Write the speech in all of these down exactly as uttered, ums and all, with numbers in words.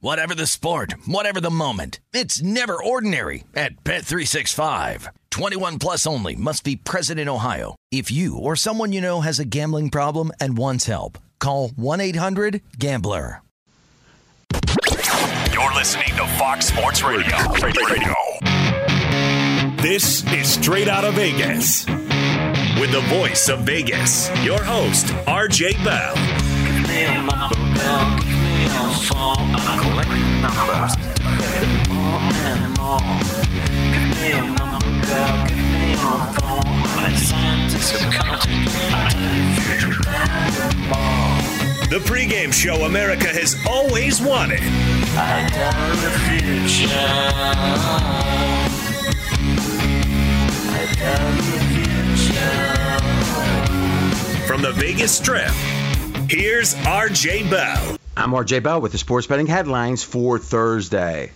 Whatever the sport, whatever the moment. It's never ordinary at Bet three sixty-five. twenty-one plus only. Must be present in Ohio. If you or someone you know has a gambling problem and wants help, call one eight hundred gambler. You're listening to Fox Sports Radio. This is Straight Outta Vegas. With the voice of Vegas, your host, R J. Bell. The pregame show America has always wanted. I got the future. I got the future. From the Vegas Strip, here's R J. Bell. I'm R J. Bell with the sports betting headlines for Thursday.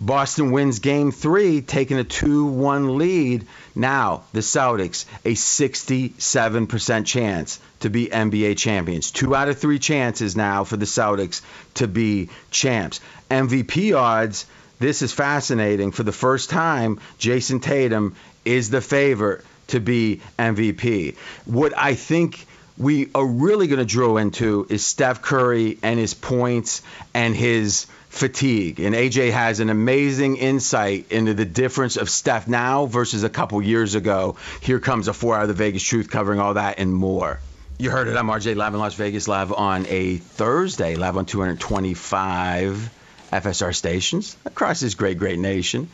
Boston wins game three, taking a two one lead. Now, the Celtics, a sixty-seven percent chance to be N B A champions. Two out of three chances now for the Celtics to be champs. M V P odds, this is fascinating. For the first time, Jason Tatum is the favorite to be M V P. What I think we are really going to drill into is Steph Curry and his points and his fatigue. And A J has an amazing insight into the difference of Steph now versus a couple years ago. Here comes a four out of the Vegas Truth covering all that and more. You heard it. I'm R J, live in Las Vegas, live on a Thursday, live on two twenty-five F S R stations across this great, great nation.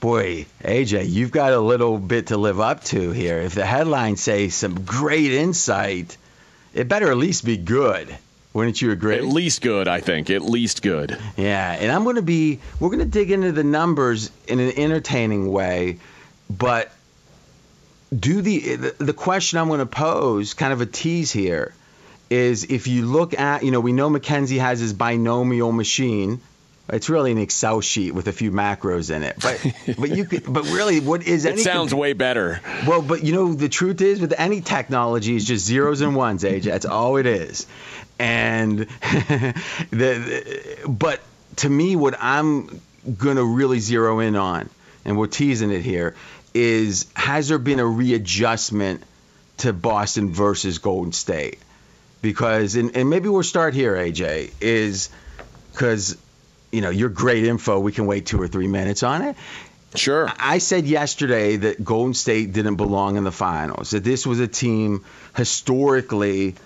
Boy, A J, you've got a little bit to live up to here. If the headlines say some great insight, it better at least be good. Wouldn't you agree? At least good, I think. At least good. Yeah, and I'm going to be, we're going to dig into the numbers in an entertaining way, but do the, the question I'm going to pose, kind of a tease here, is if you look at, you know, we know McKenzie has his binomial machine. It's really an Excel sheet with a few macros in it. But but you could, but really, what is anything? It sounds way better. Well, but you know, the truth is with any technology, it's just zeros and ones, A J. That's all it is. And the, the, but to me, what I'm going to really zero in on, and we're teasing it here, is has there been a readjustment to Boston versus Golden State? Because, and, and maybe we'll start here, A J, is because – you know, your great info, we can wait two or three minutes on it. Sure. I said yesterday that Golden State didn't belong in the finals, that this was a team historically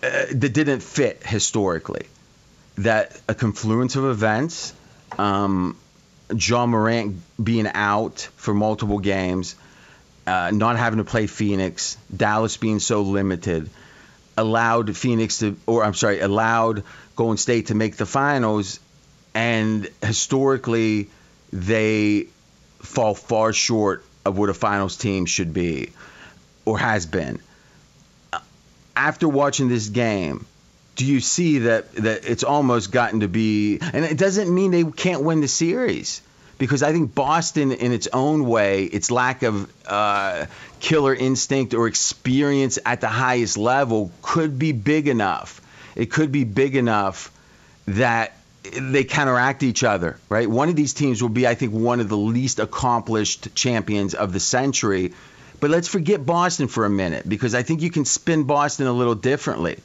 uh, that didn't fit historically, that a confluence of events, um, Ja Morant being out for multiple games, uh, not having to play Phoenix, Dallas being so limited, allowed Phoenix to, or I'm sorry, allowed Golden State to make the finals, and historically they fall far short of what a finals team should be or has been. After watching this game, do you see that, that it's almost gotten to be, and it doesn't mean they can't win the series, because I think Boston in its own way, its lack of uh, killer instinct or experience at the highest level could be big enough. It could be big enough that they counteract each other, right? One of these teams will be, I think, one of the least accomplished champions of the century. But let's forget Boston for a minute, because I think you can spin Boston a little differently.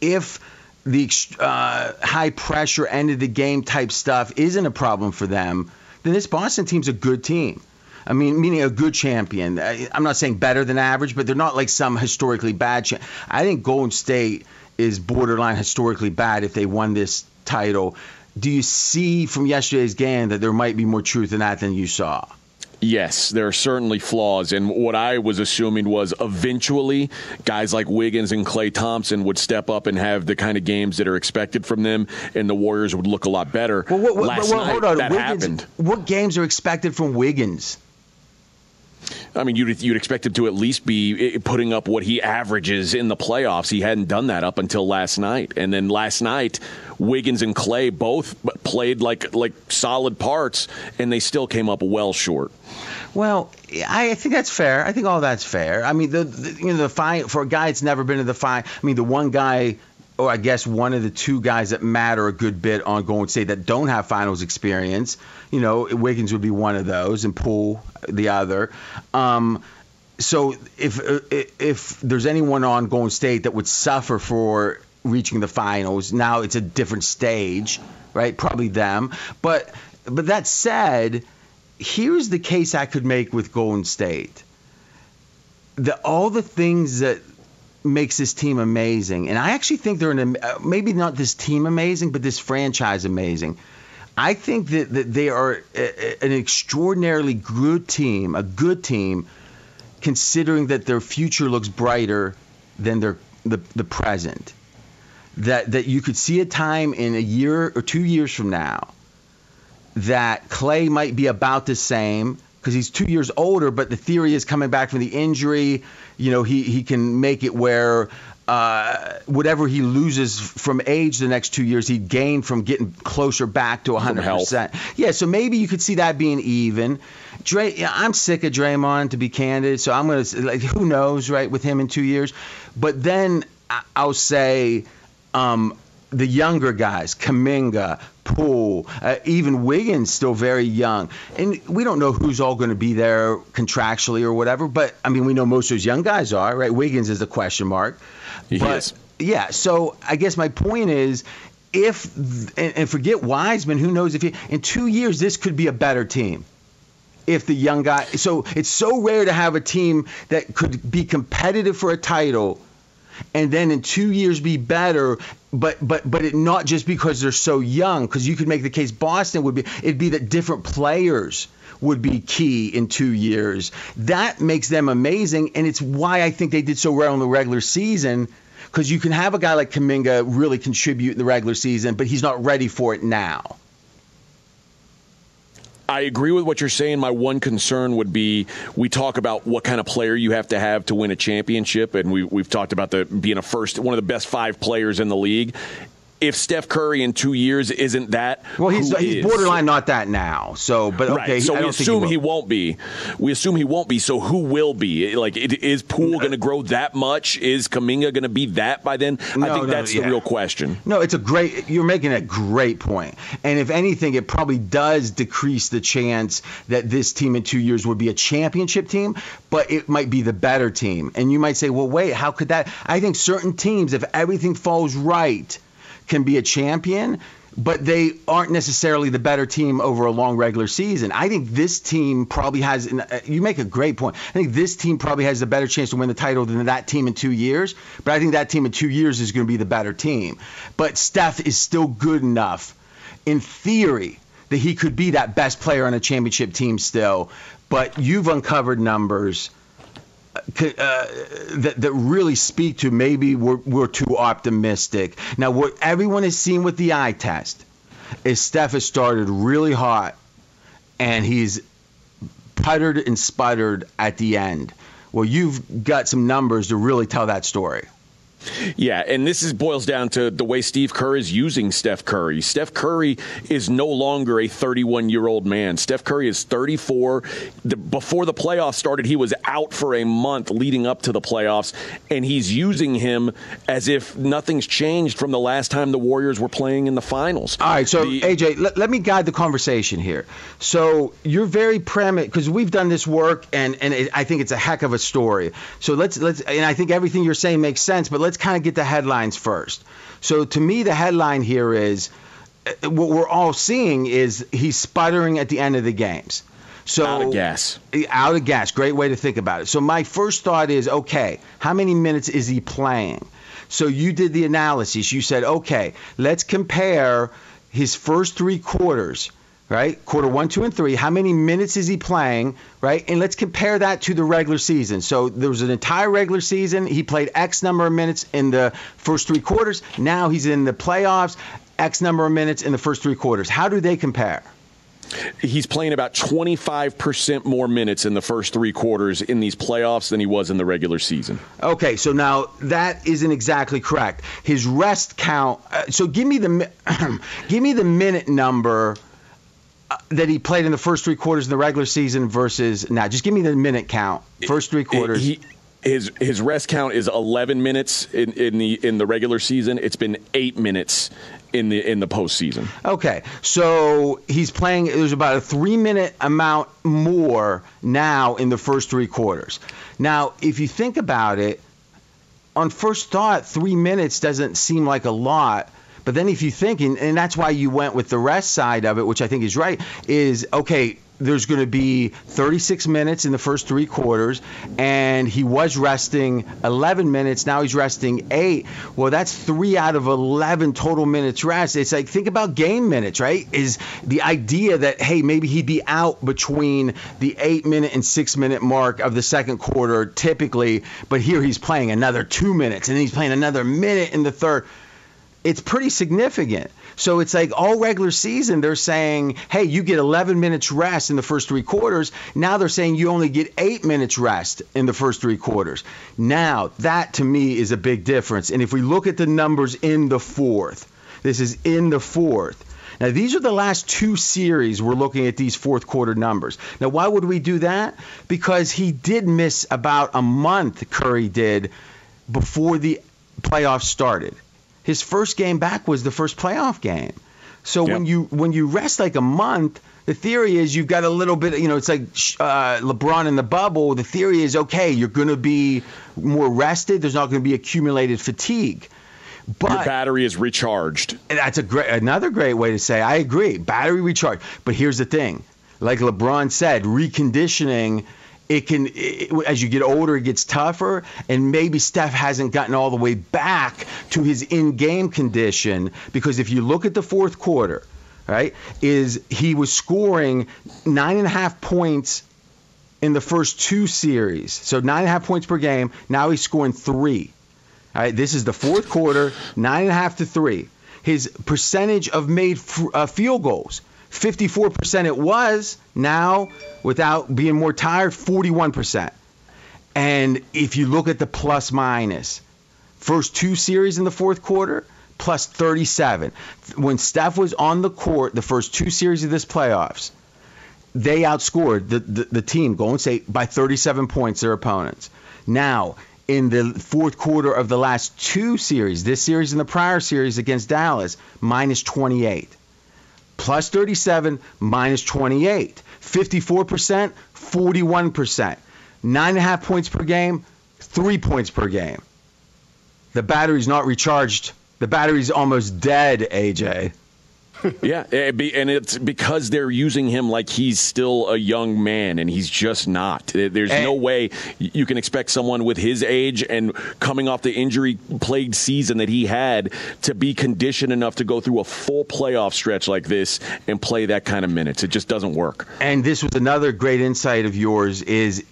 If the uh, high pressure end of the game type stuff isn't a problem for them, then this Boston team's a good team. I mean, meaning a good champion. I, I'm not saying better than average, but they're not like some historically bad champion. I think Golden State is borderline historically bad if they won this title. Do you see from yesterday's game that there might be more truth in that than you saw? Yes, there are certainly flaws. And what I was assuming was eventually guys like Wiggins and Klay Thompson would step up and have the kind of games that are expected from them, and the Warriors would look a lot better. Well, what, what, Last well, night, hold on. that Wiggins, happened. What games are expected from Wiggins? I mean, you'd, you'd expect him to at least be putting up what he averages in the playoffs. He hadn't done that up until last night. And then last night, Wiggins and Clay both played like like solid parts, and they still came up well short. Well, I think that's fair. I think all that's fair. I mean, the, the you know the fi- for a guy that's never been to the fi-. I mean, the one guy, or I guess one of the two guys that matter a good bit on Golden State that don't have finals experience, you know, Wiggins would be one of those, and Poole the other. Um, so if if there's anyone on Golden State that would suffer for reaching the finals, now it's a different stage, right? Probably them. But but that said, here's the case I could make with Golden State. The, all the things that makes this team amazing, and I actually think they're an, maybe not this team amazing, but this franchise amazing. I think that, that they are a, an extraordinarily good team, a good team, considering that their future looks brighter than their the, the present. That that you could see a time in a year or two years from now that Clay might be about the same, because he's two years older, but the theory is coming back from the injury. You know, he, he can make it where uh, whatever he loses from age the next two years, he'd gain from getting closer back to one hundred percent. Yeah, so maybe you could see that being even. Dray, I'm sick of Draymond, to be candid, so I'm going to, like, who knows, right, with him in two years. But then I'll say um, the younger guys, Kuminga, Poole, uh, even Wiggins, still very young. And we don't know who's all going to be there contractually or whatever, but, I mean, we know most of those young guys are, right? Wiggins is the question mark. He but, is. Yeah, so I guess my point is, if – and forget Wiseman, who knows if he – in two years, this could be a better team if the young guy – so it's so rare to have a team that could be competitive for a title – and then in two years be better, but but but it not just because they're so young, because you could make the case Boston would be, it'd be that different players would be key in two years. That makes them amazing, and it's why I think they did so well in the regular season, because you can have a guy like Kuminga really contribute in the regular season, but he's not ready for it now. I agree with what you're saying. My one concern would be, we talk about what kind of player you have to have to win a championship, and we, we've talked about the being a first, one of the best five players in the league. If Steph Curry in two years isn't that, well, he's, he's borderline not that now. So, but okay, right. So I we assume he, he won't be. We assume he won't be. So who will be? Like, is Poole going to grow that much? Is Kuminga going to be that by then? No, I think no, that's yeah. the real question. No, it's a great. You're making a great point. And if anything, it probably does decrease the chance that this team in two years would be a championship team, but it might be the better team. And you might say, well, wait, how could that? I think certain teams, if everything falls right, can be a champion, but they aren't necessarily the better team over a long regular season. I think this team probably has, you make a great point, I think this team probably has a better chance to win the title than that team in two years, but I think that team in two years is going to be the better team. But Steph is still good enough, in theory, that he could be that best player on a championship team still, but you've uncovered numbers to, uh, that, that really speak to maybe we're, we're too optimistic. Now, what everyone has seen with the eye test is Steph has started really hot, and he's puttered and sputtered at the end. Well, you've got some numbers to really tell that story. Yeah, and this is boils down to the way Steve Kerr is using Steph Curry. Steph Curry is no longer a thirty-one-year-old man. Steph Curry is thirty-four. The, before the playoffs started, he was out for a month leading up to the playoffs, and he's using him as if nothing's changed from the last time the Warriors were playing in the finals. All right, so, the, A J, let, let me guide the conversation here. So you're very premise, because we've done this work, and, and it, I think it's a heck of a story. So let's let's, and I think everything you're saying makes sense, but let's Let's kind of get the headlines first. So to me, the headline here is what we're all seeing is he's sputtering at the end of the games. So out of gas. Out of gas. Great way to think about it. So my first thought is, okay, how many minutes is he playing? So you did the analysis. You said, okay, let's compare his first three quarters, right? Quarter one, two, and three. How many minutes is he playing, right? And let's compare that to the regular season. So there was an entire regular season. He played X number of minutes in the first three quarters. Now he's in the playoffs, X number of minutes in the first three quarters. How do they compare? He's playing about twenty-five percent more minutes in the first three quarters in these playoffs than he was in the regular season. Okay, so now that isn't exactly correct. His rest count. Uh, so give me the give me the minute number that he played in the first three quarters in the regular season versus now. Nah, just give me the minute count. First three quarters. He, his his rest count is eleven minutes in, in the in the regular season. It's been eight minutes in the in the postseason. Okay, so he's playing. There's about a three minute amount more now in the first three quarters. Now, if you think about it, on first thought, three minutes doesn't seem like a lot. But then if you think, and, and that's why you went with the rest side of it, which I think is right, is, okay, there's going to be thirty-six minutes in the first three quarters, and he was resting eleven minutes. Now he's resting eight. Well, that's three out of eleven total minutes rest. It's like, think about game minutes, right? Is the idea that, hey, maybe he'd be out between the eight-minute and six-minute mark of the second quarter typically, but here he's playing another two minutes, and then he's playing another minute in the third. It's pretty significant. So it's like all regular season, they're saying, hey, you get eleven minutes rest in the first three quarters. Now they're saying you only get eight minutes rest in the first three quarters. Now, that to me is a big difference. And if we look at the numbers in the fourth, this is in the fourth. Now, these are the last two series we're looking at these fourth quarter numbers. Now, why would we do that? Because he did miss about a month, Curry did, before the playoffs started. His first game back was the first playoff game. So yep. when you when you rest like a month, the theory is you've got a little bit, you know, it's like uh, LeBron in the bubble. The theory is, okay, you're going to be more rested. There's not going to be accumulated fatigue. But your battery is recharged. That's a great, another great way to say, I agree, battery recharged. But here's the thing. Like LeBron said, reconditioning – It can, it, as you get older, it gets tougher, and maybe Steph hasn't gotten all the way back to his in-game condition, because if you look at the fourth quarter, right, is he was scoring nine and a half points in the first two series, so nine and a half points per game. Now he's scoring three. All right, this is the fourth quarter, nine and a half to three. His percentage of made f- uh, field goals. fifty-four percent it was, now, without being more tired, forty-one percent. And if you look at the plus minus, first two series in the fourth quarter, plus thirty-seven. When Steph was on the court, the first two series of this playoffs, they outscored the, the, the team, Golden State, by thirty-seven points, their opponents. Now, in the fourth quarter of the last two series, this series and the prior series against Dallas, minus twenty-eight. Plus thirty-seven, minus twenty-eight. fifty-four percent, forty-one percent. Nine and a half points per game, three points per game. The battery's not recharged. The battery's almost dead, A J. Yeah, it be, and it's because they're using him like he's still a young man, and he's just not. There's and, no way you can expect someone with his age and coming off the injury-plagued season that he had to be conditioned enough to go through a full playoff stretch like this and play that kind of minutes. It just doesn't work. And this was another great insight of yours is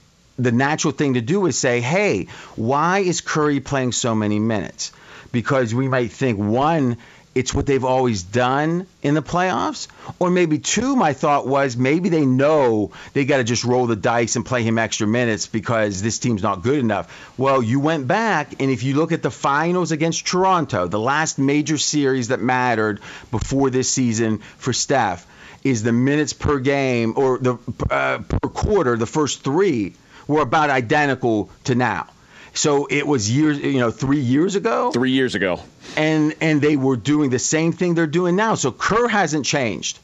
the natural thing to do is say, hey, why is Curry playing so many minutes? Because we might think, one, it's what they've always done in the playoffs. Or maybe two, my thought was maybe they know they got to just roll the dice and play him extra minutes because this team's not good enough. Well, you went back, and if you look at the finals against Toronto, the last major series that mattered before this season for Steph, is the minutes per game or the uh, per quarter, the first three, were about identical to now. So it was years, you know, three years ago. Three years ago. And and they were doing the same thing they're doing now. So Kerr hasn't changed.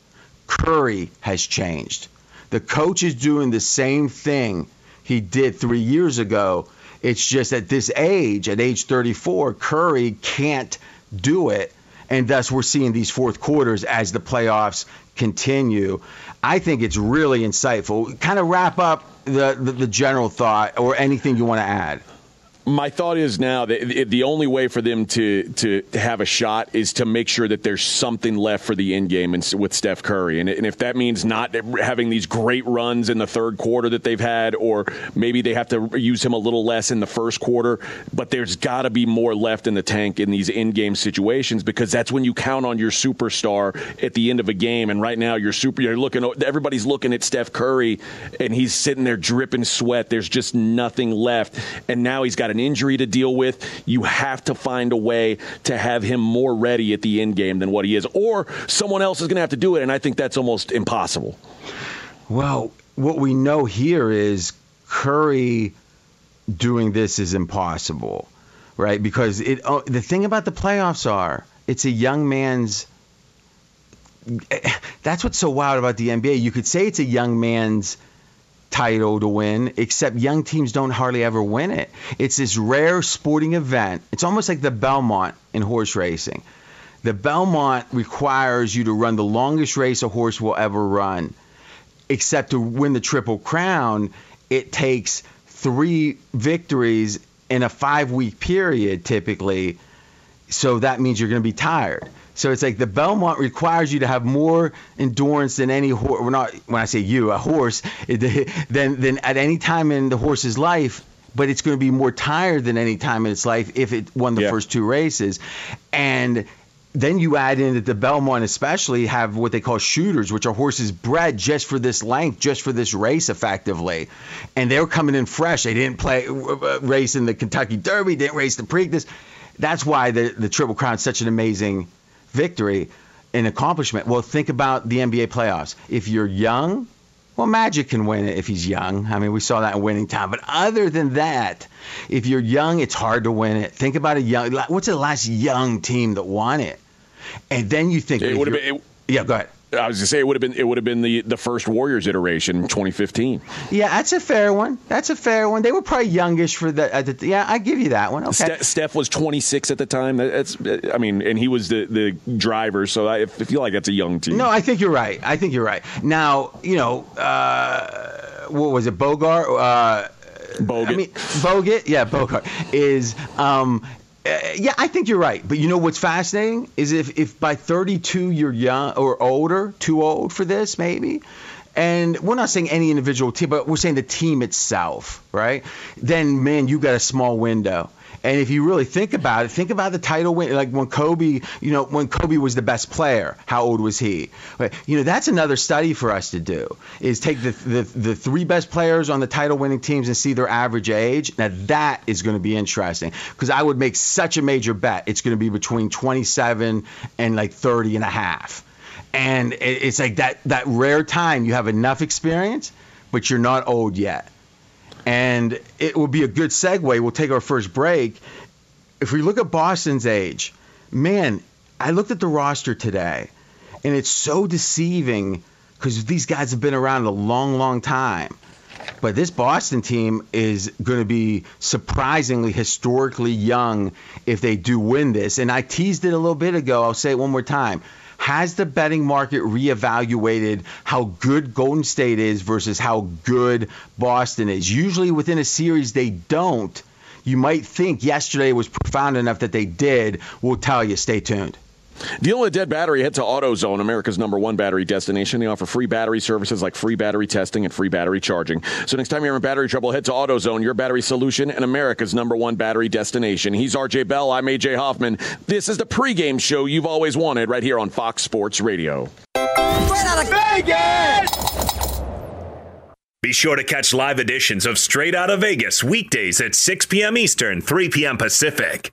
Curry has changed. The coach is doing the same thing he did three years ago. It's just at this age, at age thirty-four, Curry can't do it. And thus we're seeing these fourth quarters as the playoffs continue. I think it's really insightful. Kind of wrap up the, the, the general thought or anything you want to add. My thought is now that the only way for them to, to have a shot is to make sure that there's something left for the end game with Steph Curry. And if that means not having these great runs in the third quarter that they've had, or maybe they have to use him a little less in the first quarter, but there's got to be more left in the tank in these end game situations, because that's when you count on your superstar at the end of a game. And right now, you're super, you're looking, everybody's looking at Steph Curry, and he's sitting there dripping sweat. There's just nothing left. And now he's got an injury to deal with. You have to find a way to have him more ready at the end game than what he is, or someone else is going to have to do it, and I think that's almost impossible. Well, what we know here is Curry doing this is impossible, right? Because it oh, the thing about the playoffs are it's a young man's – that's what's so wild about the N B A. You could say it's a young man's title to win, except young teams don't hardly ever win it. It's this rare sporting event. It's almost like the Belmont in horse racing. The Belmont requires you to run the longest race a horse will ever run. Except to win the Triple Crown, it takes three victories in a five-week period typically. So that means you're going to be tired. So it's like the Belmont requires you to have more endurance than any horse. We're not when I say you, a horse, than than at any time in the horse's life. But it's going to be more tired than any time in its life if it won the yeah. first two races. And then you add in that the Belmont especially have what they call shooters, which are horses bred just for this length, just for this race effectively. And they're coming in fresh. They didn't play race in the Kentucky Derby, didn't race the Preakness. That's why the, the Triple Crown is such an amazing victory and accomplishment. Well, think about the N B A playoffs. If you're young, well, Magic can win it if he's young. I mean, we saw that in Winning Time. But other than that, if you're young, it's hard to win it. Think about a young – what's the last young team that won it? And then you think – It would have been – Yeah, go ahead. I was going to say it would have been it would have been the, the first Warriors iteration in twenty fifteen. Yeah, that's a fair one. That's a fair one. They were probably youngish for the, uh, the yeah, I give you that one. Okay. Ste- Steph was twenty-six at the time. That's I mean, and he was the, the driver, so I feel like that's a young team. No, I think you're right. I think you're right. Now, you know, uh, what was it, Bogart? Uh, Bogut. I mean, Bogut? Yeah, Bogart is um, – Uh, yeah, I think you're right. But you know what's fascinating is if, if by thirty-two you're young or older, too old for this maybe, and we're not saying any individual team, but we're saying the team itself, right? Then, man, you got a small window. And if you really think about it, think about the title win. Like when Kobe, you know, when Kobe was the best player, how old was he? You know, that's another study for us to do is take the the, the three best players on the title winning teams and see their average age. Now, that is going to be interesting because I would make such a major bet. It's going to be between twenty-seven and like thirty and a half. And it's like that that rare time you have enough experience, but you're not old yet. And it will be a good segue. We'll take our first break. If we look at Boston's age, man, I looked at the roster today, and it's so deceiving because these guys have been around a long, long time. But this Boston team is going to be surprisingly historically young if they do win this. And I teased it a little bit ago. I'll say it one more time. Has the betting market reevaluated how good Golden State is versus how good Boston is? Usually within a series, they don't. You might think yesterday was profound enough that they did. We'll tell you. Stay tuned. Deal with a dead battery, head to AutoZone, America's number one battery destination. They offer free battery services like free battery testing and free battery charging. So next time you're in battery trouble, head to AutoZone, your battery solution and America's number one battery destination. He's R J. Bell. I'm A J. Hoffman. This is the pregame show you've always wanted right here on Fox Sports Radio. Straight out of Vegas! Be sure to catch live editions of Straight Out of Vegas weekdays at six p.m. Eastern, three p.m. Pacific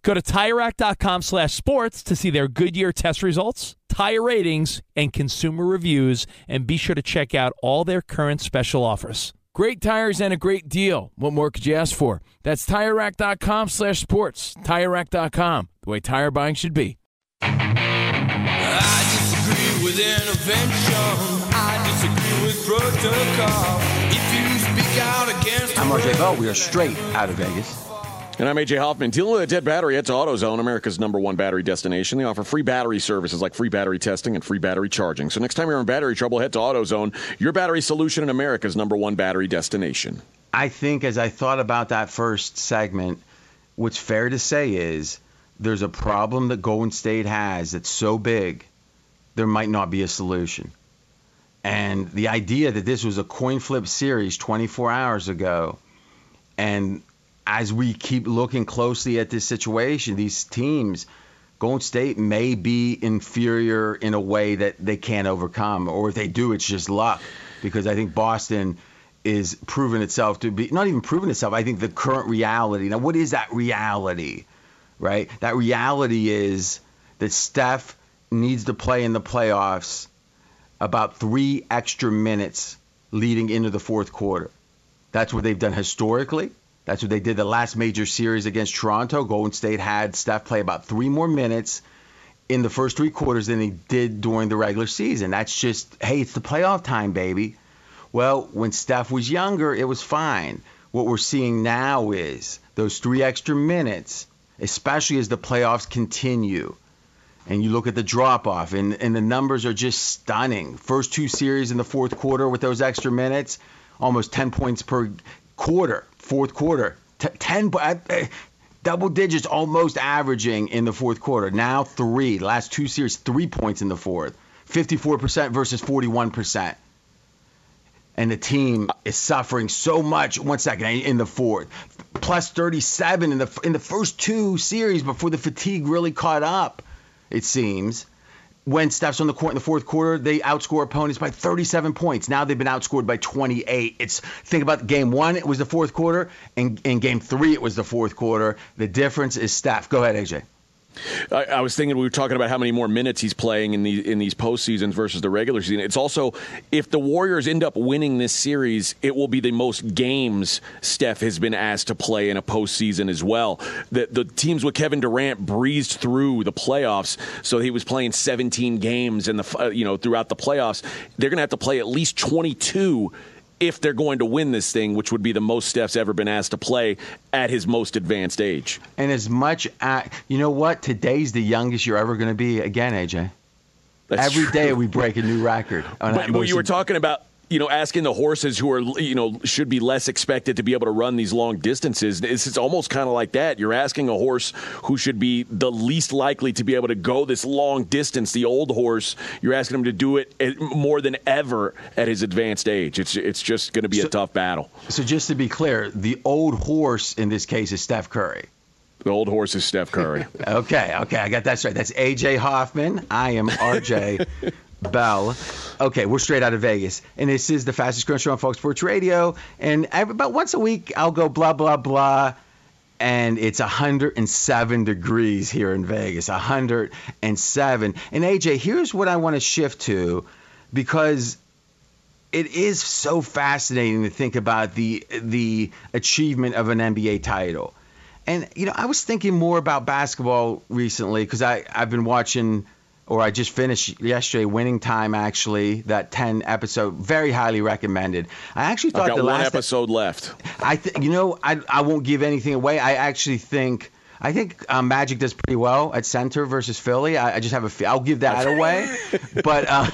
Go to TireRack.com slash sports to see their Goodyear test results, tire ratings, and consumer reviews, and be sure to check out all their current special offers. Great tires and a great deal. What more could you ask for? That's TireRack.com slash sports. TireRack dot com, the way tire buying should be. I disagree with intervention. I disagree with protocol. If you speak out against I'm R J. Bell. We are straight out of Vegas. And I'm A J Hoffman. Dealing with a dead battery, it's AutoZone, America's number one battery destination. They offer free battery services like free battery testing and free battery charging. So next time you're in battery trouble, head to AutoZone, your battery solution and America's number one battery destination. I think as I thought about that first segment, what's fair to say is there's a problem that Golden State has that's so big, there might not be a solution. And the idea that this was a coin flip series twenty-four hours ago, and as we keep looking closely at this situation, these teams, Golden State may be inferior in a way that they can't overcome. Or if they do, it's just luck. Because I think Boston is proven itself to be – not even proven itself. I think the current reality – now, what is that reality, right? That reality is that Steph needs to play in the playoffs about three extra minutes leading into the fourth quarter. That's what they've done historically. That's what they did the last major series against Toronto. Golden State had Steph play about three more minutes in the first three quarters than he did during the regular season. That's just, hey, it's the playoff time, baby. Well, when Steph was younger, it was fine. What we're seeing now is those three extra minutes, especially as the playoffs continue. And you look at the drop-off, and, and the numbers are just stunning. First two series in the fourth quarter with those extra minutes, almost ten points per quarter. Fourth quarter, t- ten uh, double digits, almost averaging in the fourth quarter. Now three, last two series, three points in the fourth. fifty-four percent versus forty-one percent. And the team is suffering so much. One second, in the fourth, plus thirty-seven in the in the first two series before the fatigue really caught up. It seems when Steph's on the court in the fourth quarter, they outscore opponents by thirty-seven points. Now they've been outscored by twenty-eight. It's think about game one, it was the fourth quarter, and in game three, it was the fourth quarter. The difference is Steph. Go ahead, A J. I, I was thinking we were talking about how many more minutes he's playing in the in these postseasons versus the regular season. It's also, if the Warriors end up winning this series, it will be the most games Steph has been asked to play in a postseason as well. The, the teams with Kevin Durant breezed through the playoffs, so he was playing seventeen games in the uh, you know throughout the playoffs. They're going to have to play at least twenty-two if they're going to win this thing, which would be the most Steph's ever been asked to play at his most advanced age. And as much as, you know what, today's the youngest you're ever going to be again, A J. That's Every true. day we break a new record. On but well, you were talking about, you know, asking the horses who are, you know, should be less expected to be able to run these long distances. It's, it's almost kind of like that. You're asking a horse who should be the least likely to be able to go this long distance, the old horse. You're asking him to do it more than ever at his advanced age. It's it's just going to be so, a tough battle. So just to be clear, the old horse in this case is Steph Curry. The old horse is Steph Curry. okay, okay, I got that straight. That's A J Hoffman. I am R J Bell. Okay, we're straight out of Vegas. And this is the fastest growing show on Fox Sports Radio. And every, about once a week, I'll go blah, blah, blah. And it's one hundred seven degrees here in Vegas. one hundred seven. And A J, here's what I want to shift to, because it is so fascinating to think about the the achievement of an N B A title. And, you know, I was thinking more about basketball recently because I've been watching – or I just finished yesterday, Winning Time, actually, that ten episode, very highly recommended. I actually thought I've got the one last episode e- left. I th- you know, I I won't give anything away. I actually think I think um, Magic does pretty well at center versus Philly. I, I just have a f- I'll give that away, but uh,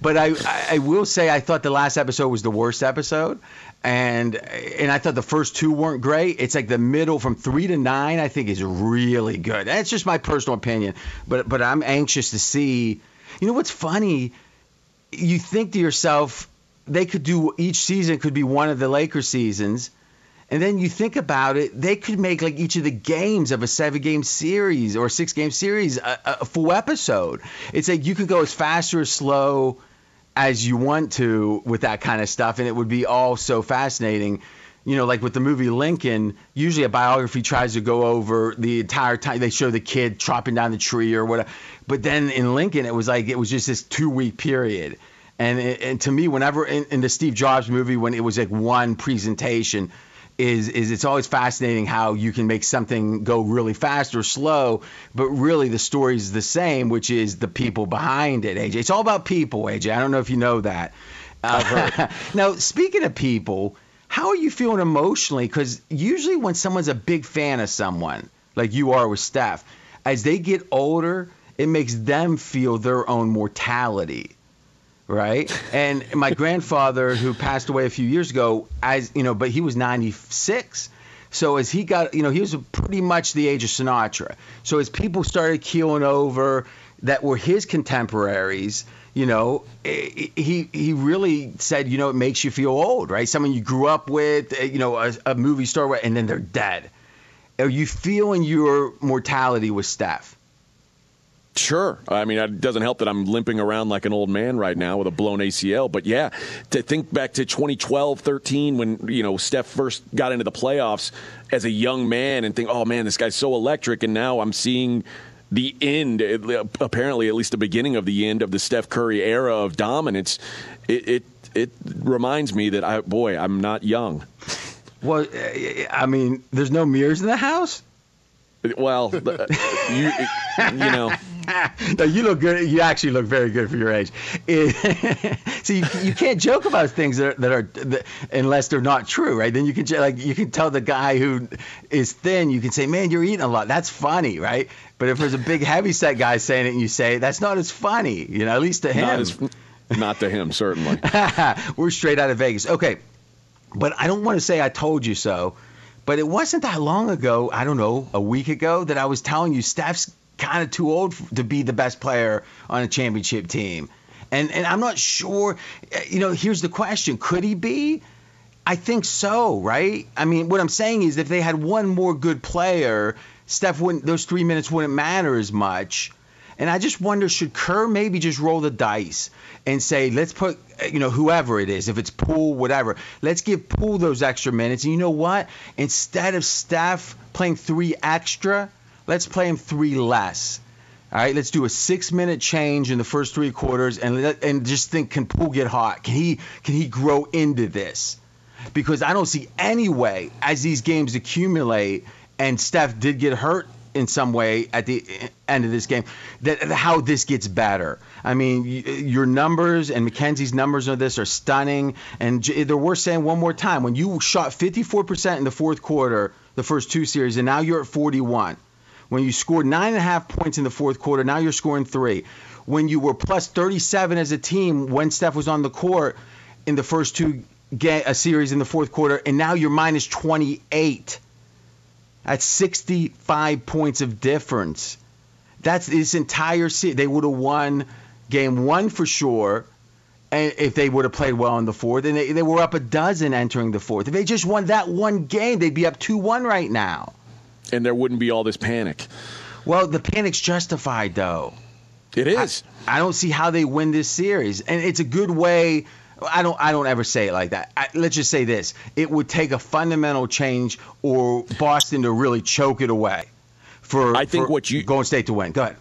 but I, I will say I thought the last episode was the worst episode, and and I thought the first two weren't great. It's like the middle from three to nine I think is really good. That's just my personal opinion, but but I'm anxious to see. You know what's funny? You think to yourself they could do each season could be one of the Lakers seasons. And then you think about it, they could make like each of the games of a seven-game series or a six-game series a, a full episode. It's like you could go as fast or as slow as you want to with that kind of stuff, and it would be all so fascinating. You know, like with the movie Lincoln, usually a biography tries to go over the entire time. They show the kid chopping down the tree or whatever. But then in Lincoln, it was like it was just this two-week period. And, it, and to me, whenever in, in the Steve Jobs movie, when it was like one presentation – Is, is it's always fascinating how you can make something go really fast or slow, but really the story is the same, which is the people behind it, A J. It's all about people, A J. I don't know if you know that. Uh, now, speaking of people, How are you feeling emotionally? Because usually when someone's a big fan of someone, like you are with Steph, as they get older, it makes them feel their own mortality, right? And my grandfather, who passed away a few years ago, as you know, but he was ninety-six. So as he got, you know, he was pretty much the age of Sinatra. So as people started keeling over that were his contemporaries, you know, he he really said, you know, it makes you feel old, right? Someone you grew up with, you know, a, a movie star, with, and then they're dead. Are you feeling your mortality with Steph? Sure. I mean, it doesn't help that I'm limping around like an old man right now with a blown A C L. But, yeah, to think back to twenty twelve, thirteen when, you know, Steph first got into the playoffs as a young man and think, oh, man, this guy's so electric. And now I'm seeing the end, apparently at least the beginning of the end of the Steph Curry era of dominance. It it, it reminds me that, I boy, I'm not young. Well, I mean, there's no mirrors in the house? Well, you, you know. No, you look good. You actually look very good for your age. So you, you can't joke about things that are, that are that, unless they're not true, right? Then you can like you can tell the guy who is thin, you can say, "Man, you're eating a lot. That's funny, right?" But if there's a big heavyset guy saying it, and you say, "That's not as funny," you know, at least to him. Not, as, not to him, certainly. We're straight out of Vegas, okay? But I don't want to say I told you so. But it wasn't that long ago. I don't know, a week ago, that I was telling you Steph's kind of too old to be the best player on a championship team. And and I'm not sure, you know, here's the question. Could he be? I think so, right? I mean, what I'm saying is if they had one more good player, Steph wouldn't, those three minutes wouldn't matter as much. And I just wonder, should Kerr maybe just roll the dice and say, let's put, you know, whoever it is, if it's Poole, whatever, let's give Poole those extra minutes. And you know what? Instead of Steph playing three extra, let's play him three less. All right, let's do a six-minute change in the first three quarters, and let, and just think, can Poole get hot? Can he can he grow into this? Because I don't see any way, as these games accumulate, and Steph did get hurt in some way at the end of this game, that how this gets better. I mean, your numbers and McKenzie's numbers on this are stunning, and they're worth saying one more time. When you shot fifty-four percent in the fourth quarter, the first two series, and now you're at forty-one. When you scored nine and a half points in the fourth quarter, now you're scoring three. When you were plus thirty-seven as a team when Steph was on the court in the first two ga- a series in the fourth quarter, and now you're minus twenty-eight. That's sixty-five points of difference. That's this entire series. They would have won game one for sure, and if they would have played well in the fourth, and they, they were up a dozen entering the fourth. If they just won that one game, they'd be up two one right now. And there wouldn't be all this panic. Well, the panic's justified, though. It is. I, I don't see how they win this series. And it's a good way. I don't I don't ever say it like that. I, let's just say this. It would take a fundamental change or Boston to really choke it away for, I think for what you, Golden State to win. Go ahead.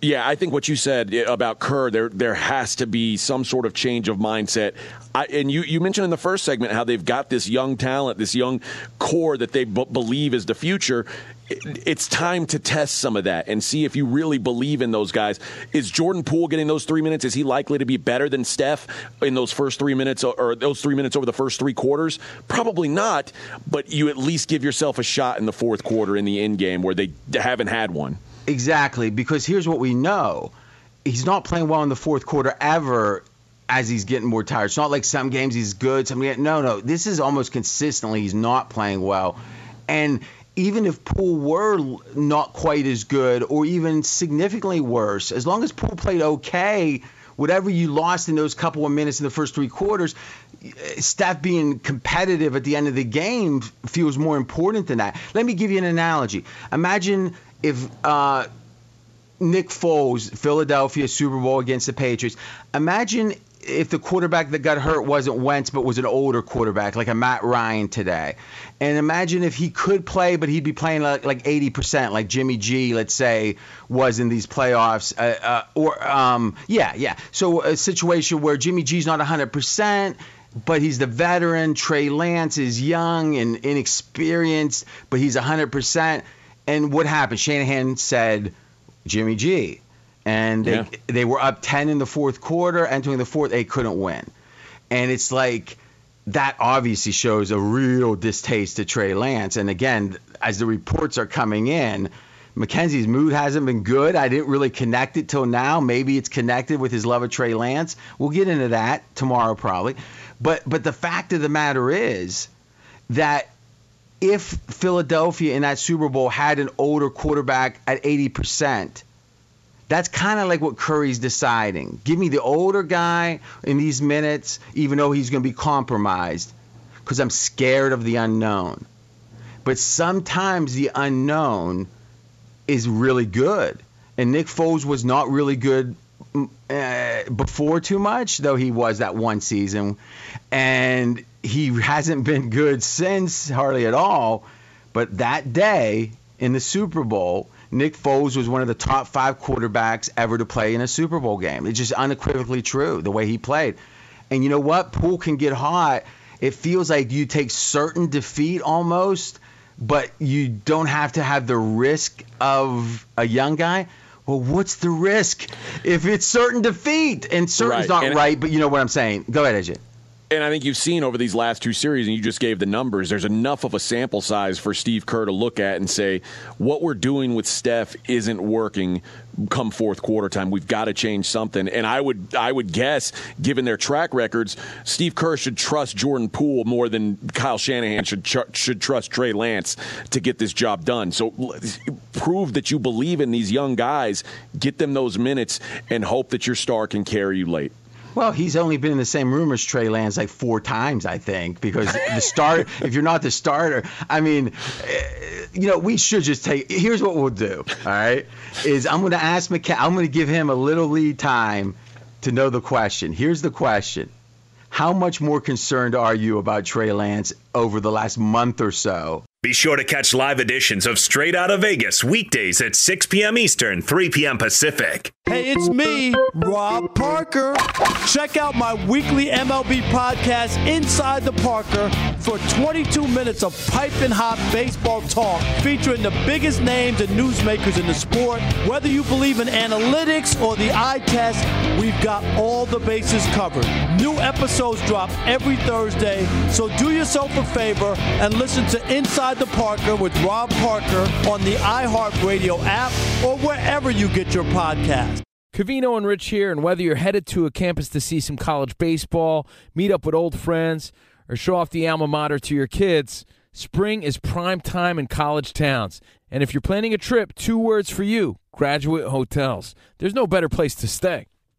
Yeah, I think what you said about Kerr, there there has to be some sort of change of mindset. I, and you, you mentioned in the first segment how they've got this young talent, this young core that they b- believe is the future. It, it's time to test some of that and see if you really believe in those guys. Is Jordan Poole getting those three minutes? Is he likely to be better than Steph in those first three minutes or those three minutes over the first three quarters? Probably not, but you at least give yourself a shot in the fourth quarter in the end game where they haven't had one. Exactly, because here's what we know. He's not playing well in the fourth quarter ever as he's getting more tired. It's not like some games he's good, some games, no, no. This is almost consistently he's not playing well. And even if Poole were not quite as good or even significantly worse, as long as Poole played okay, whatever you lost in those couple of minutes in the first three quarters, Steph being competitive at the end of the game feels more important than that. Let me give you an analogy. Imagine if uh, Nick Foles, Philadelphia Super Bowl against the Patriots, imagine if the quarterback that got hurt wasn't Wentz but was an older quarterback like a Matt Ryan today. And imagine if he could play but he'd be playing like, like eighty percent like Jimmy G, let's say, was in these playoffs. Uh, uh, or um, yeah, yeah. So a situation where Jimmy G's not one hundred percent. But he's the veteran. Trey Lance is young and inexperienced, but he's one hundred percent. And what happened? Shanahan said, Jimmy G. And they, yeah. they were up ten in the fourth quarter. Entering the fourth, they couldn't win. And it's like that obviously shows a real distaste to Trey Lance. And again, as the reports are coming in, McKenzie's mood hasn't been good. I didn't really connect it till now. Maybe it's connected with his love of Trey Lance. We'll get into that tomorrow probably. But but the fact of the matter is that if Philadelphia in that Super Bowl had an older quarterback at eighty percent, that's kind of like what Curry's deciding. Give me the older guy in these minutes, even though he's going to be compromised, because I'm scared of the unknown. But sometimes the unknown is really good. And Nick Foles was not really good uh, before too much, though he was that one season. And he hasn't been good since, hardly at all. But that day in the Super Bowl, Nick Foles was one of the top five quarterbacks ever to play in a Super Bowl game. It's just unequivocally true, the way he played. And you know what? Poole can get hot. It feels like you take certain defeat almost, but you don't have to have the risk of a young guy. Well, what's the risk if it's certain defeat? And certain's right. not and right, but you know what I'm saying. Go ahead, A J. And I think you've seen over these last two series, and you just gave the numbers, there's enough of a sample size for Steve Kerr to look at and say, what we're doing with Steph isn't working come fourth quarter time. We've got to change something. And I would I would guess, given their track records, Steve Kerr should trust Jordan Poole more than Kyle Shanahan should tr- should trust Trey Lance to get this job done. So l- prove that you believe in these young guys, get them those minutes, and hope that your star can carry you late. Well, he's only been in the same room as Trey Lance like four times, I think, because the start, if you're not the starter, I mean, you know, we should just take, here's what we'll do, all right, is I'm going to ask McKenzie, I'm going to give him a little lead time to know the question. Here's the question. How much more concerned are you about Trey Lance over the last month or so? Be sure to catch live editions of Straight Outta Vegas weekdays at six p.m. Eastern, three p.m. Pacific. Hey, it's me, Rob Parker. Check out my weekly M L B podcast, Inside the Parker, for twenty-two minutes of pipe-and-hop baseball talk featuring the biggest names and newsmakers in the sport. Whether you believe in analytics or the eye test, we've got all the bases covered. New episodes drop every Thursday, so do yourself a favor and listen to Inside the Parker with Rob Parker on the iHeartRadio app or wherever you get your podcast. Covino and Rich here, and whether you're headed to a campus to see some college baseball, meet up with old friends, or show off the alma mater to your kids, spring is prime time in college towns. And if you're planning a trip, two words for you, Graduate Hotels. There's no better place to stay.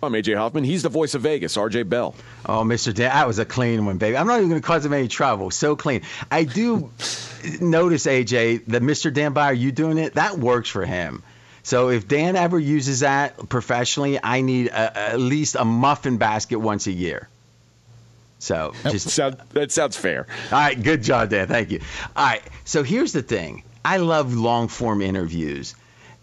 I'm A J Hoffman. He's the voice of Vegas, R J. Bell. Oh, Mister Dad, I was a clean one, baby. I'm not even going to cause him any trouble. So clean. I do notice, A J, that Mister Dan Byer, you doing it, that works for him. So if Dan ever uses that professionally, I need a, at least a muffin basket once a year. So just sound, that sounds fair. All right. Good job, Dan. Thank you. All right. So here's the thing. I love long-form interviews.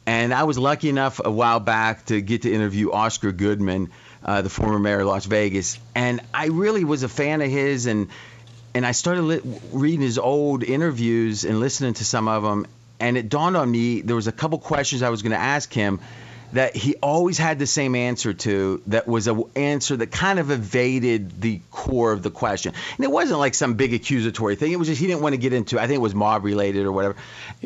And I was lucky enough a while back to get to interview Oscar Goodman, uh, the former mayor of Las Vegas. And I really was a fan of his. And and I started li- reading his old interviews and listening to some of them. And it dawned on me there was a couple questions I was going to ask him that he always had the same answer to, that was an answer that kind of evaded the core of the question. And it wasn't like some big accusatory thing. It was just he didn't want to get into it. I think it was mob-related or whatever.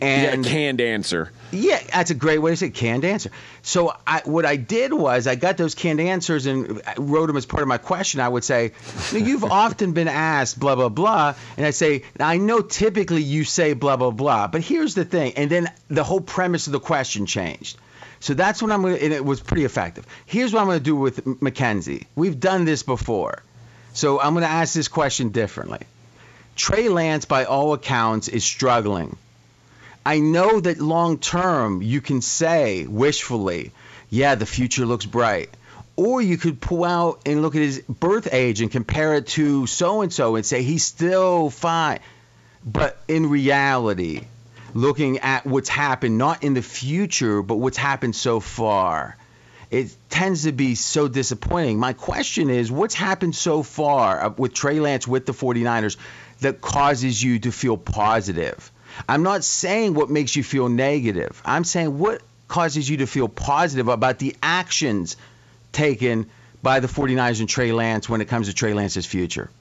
And yeah, canned answer. Yeah, that's a great way to say it, canned answer. So I, what I did was I got those canned answers and wrote them as part of my question. I would say, you've often been asked blah, blah, blah. And I say, I know typically you say blah, blah, blah, but here's the thing. And then the whole premise of the question changed. So that's what I'm going to – and it was pretty effective. Here's what I'm going to do with McKenzie. We've done this before. So I'm going to ask this question differently. Trey Lance, by all accounts, is struggling. I know that long-term you can say wishfully, yeah, the future looks bright. Or you could pull out and look at his birth age and compare it to so-and-so and say he's still fine. But in reality – looking at what's happened, not in the future, but what's happened so far. It tends to be so disappointing. My question is, what's happened so far with Trey Lance, with the 49ers, that causes you to feel positive? I'm not saying what makes you feel negative. I'm saying what causes you to feel positive about the actions taken by the 49ers and Trey Lance when it comes to Trey Lance's future.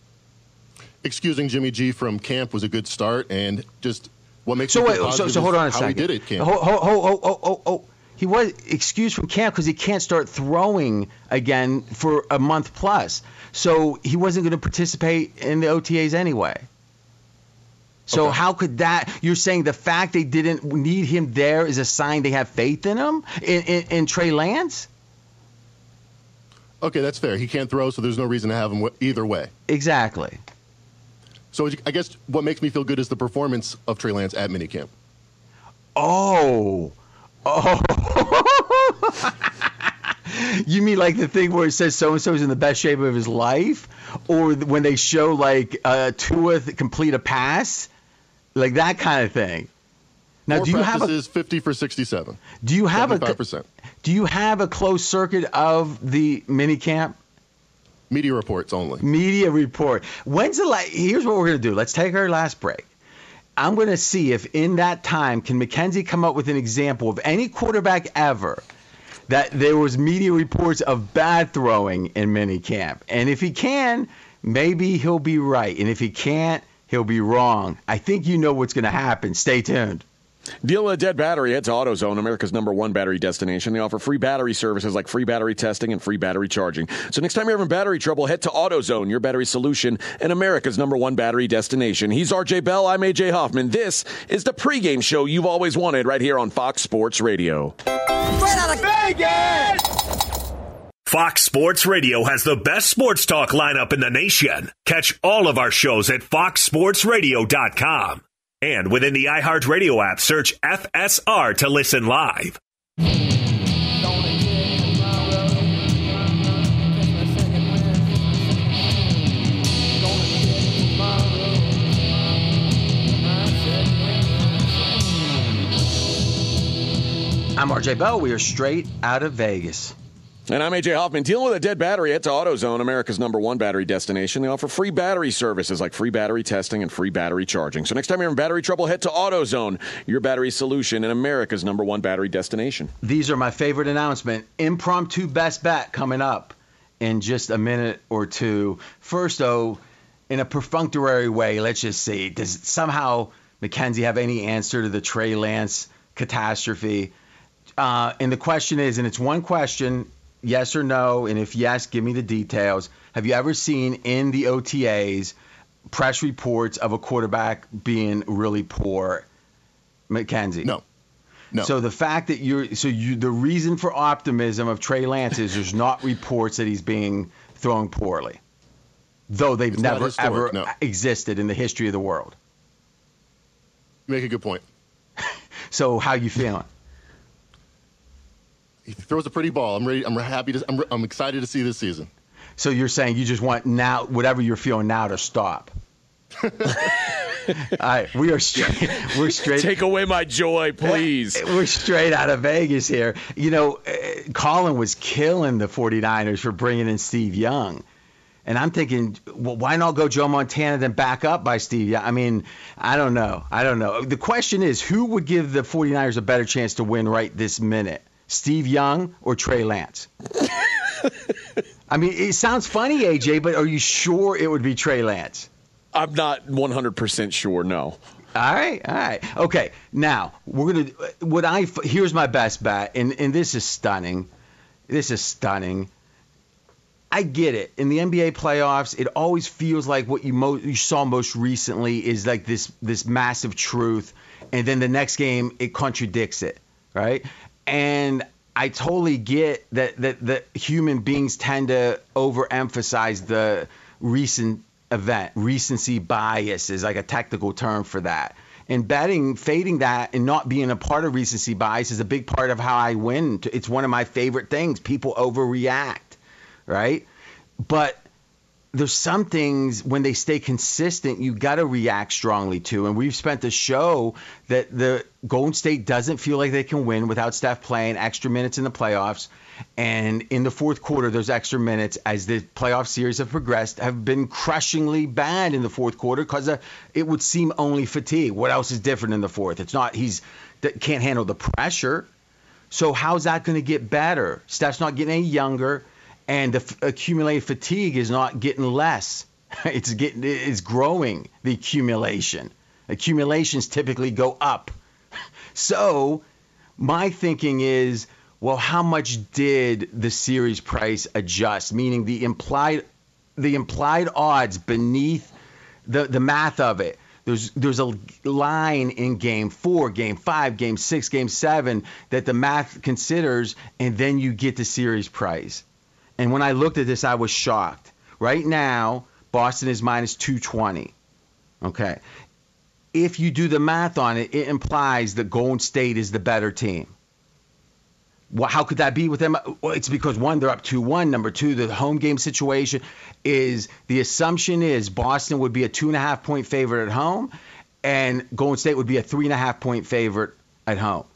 Excusing Jimmy G from camp was a good start, and just – What makes so, wait, so, so hold on a second. He did it, Cam. Oh, oh, oh, oh, oh, oh. He was excused from camp because he can't start throwing again for a month plus. So he wasn't going to participate in the O T As anyway. So okay. How could that – you're saying the fact they didn't need him there is a sign they have faith in him, in, in, in Trey Lance? Okay, that's fair. He can't throw, so there's no reason to have him either way. Exactly. So I guess what makes me feel good is the performance of Trey Lance at minicamp. Oh. Oh. You mean like the thing where it says so-and-so is in the best shape of his life? Or when they show like uh, Tua complete a pass? Like that kind of thing. Now, do you have a fifty for sixty-seven? Do you have a Do you have a closed circuit of the minicamp? Media reports only. Media report. When's the last? Here's what we're going to do. Let's take our last break. I'm going to see if in that time can McKenzie come up with an example of any quarterback ever that there was media reports of bad throwing in minicamp. And if he can, maybe he'll be right. And if he can't, he'll be wrong. I think you know what's going to happen. Stay tuned. Deal with a dead battery. Head to AutoZone, America's number one battery destination. They offer free battery services like free battery testing and free battery charging. So next time you're having battery trouble, head to AutoZone, your battery solution, and America's number one battery destination. He's R J Bell. I'm A J Hoffman. This is the pregame show you've always wanted right here on Fox Sports Radio. Right out of Vegas! Fox Sports Radio has the best sports talk lineup in the nation. Catch all of our shows at fox sports radio dot com. And within the iHeartRadio app, search F S R to listen live. I'm R J. Bell. We are straight out of Vegas. And I'm A J Hoffman. Dealing with a dead battery, head to AutoZone, America's number one battery destination. They offer free battery services like free battery testing and free battery charging. So next time you're in battery trouble, head to AutoZone, your battery solution and America's number one battery destination. These are my favorite announcement. Impromptu best bet coming up in just a minute or two. First, though, in a perfunctory way, let's just see. Does somehow McKenzie have any answer to the Trey Lance catastrophe? Uh, and the question is, and it's one question, yes or no, and if yes, give me the details. Have you ever seen in the O T As press reports of a quarterback being really poor, McKenzie? No. No. So the fact that you're – so you, the reason for optimism of Trey Lance is there's not reports that he's being thrown poorly, though they've it's never, historic, ever no. existed in the history of the world. You make a good point. So how you feeling? He throws a pretty ball. I'm ready. I'm happy to. I'm, I'm excited to see this season. So you're saying you just want now, whatever you're feeling now, to stop. All right, we are straight. We're straight. Take away my joy, please. We're straight out of Vegas here. You know, Colin was killing the 49ers for bringing in Steve Young, and I'm thinking, well, why not go Joe Montana then back up by Steve Young? I mean, I don't know. I don't know. The question is, who would give the 49ers a better chance to win right this minute? Steve Young or Trey Lance? I mean, it sounds funny, A J, but are you sure it would be Trey Lance? I'm not one hundred percent sure, no. All right, all right. Okay, now, we're going to – What I – here's my best bet, and, and this is stunning. This is stunning. I get it. In the N B A playoffs, it always feels like what you, mo- you saw most recently is like this this massive truth, and then the next game, it contradicts it, right? And I totally get that, that that human beings tend to overemphasize the recent event. Recency bias is like a technical term for that. And betting, fading that and not being a part of recency bias is a big part of how I win. It's one of my favorite things. People overreact, right? But there's some things when they stay consistent, you got to react strongly to. And we've spent the show that the Golden State doesn't feel like they can win without Steph playing extra minutes in the playoffs. And in the fourth quarter, those extra minutes, as the playoff series have progressed, have been crushingly bad in the fourth quarter because it would seem only fatigue. What else is different in the fourth? It's not he's can't handle the pressure. So how's that going to get better? Steph's not getting any younger. And the f- accumulated fatigue is not getting less. It's getting, it's growing, the accumulation. Accumulations typically go up. So my thinking is, well, how much did the series price adjust? Meaning the implied the implied odds beneath the, the math of it. There's there's a line in game four, game five, game six, game seven that the math considers, and then you get the series price. And when I looked at this, I was shocked. Right now, Boston is minus two twenty. Okay. If you do the math on it, it implies that Golden State is the better team. Well, how could that be with them? Well, it's because, one, they're up two one. Number two, the home game situation is the assumption is Boston would be a two and a half point favorite at home, and Golden State would be a three and a half point favorite at home.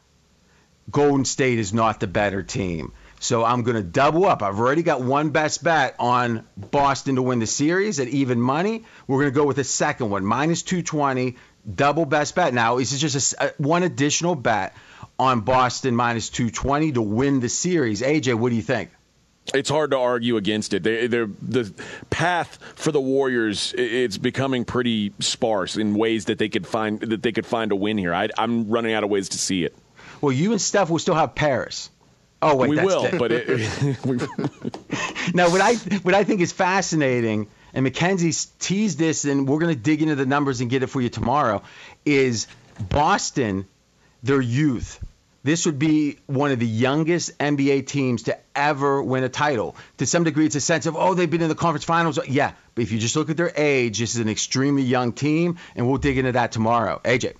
Golden State is not the better team. So I'm going to double up. I've already got one best bet on Boston to win the series at even money. We're going to go with a second one, minus two twenty, double best bet. Now, this is just a, one additional bet on Boston minus two twenty to win the series. A J, what do you think? It's hard to argue against it. They, the path for the Warriors, it's becoming pretty sparse in ways that they could find that they could find a win here. I, I'm running out of ways to see it. Well, you and Steph will still have Paris. Oh, wait, we that's will, it. but it, it, now what I what I think is fascinating, and McKenzie's teased this, and we're going to dig into the numbers and get it for you tomorrow, is Boston, their youth. This would be one of the youngest N B A teams to ever win a title. To some degree, it's a sense of, oh, they've been in the conference finals. Yeah, but if you just look at their age, this is an extremely young team, and we'll dig into that tomorrow. A J.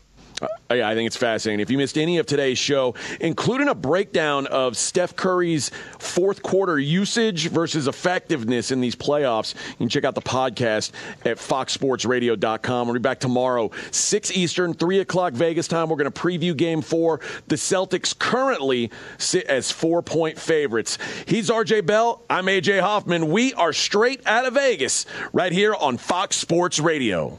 I think it's fascinating. If you missed any of today's show, including a breakdown of Steph Curry's fourth quarter usage versus effectiveness in these playoffs, you can check out the podcast at fox sports radio dot com. We'll be back tomorrow, six Eastern, three o'clock Vegas time. We're going to preview game four. The Celtics currently sit as four-point favorites. He's R J. Bell. I'm A J Hoffman. We are straight out of Vegas right here on Fox Sports Radio.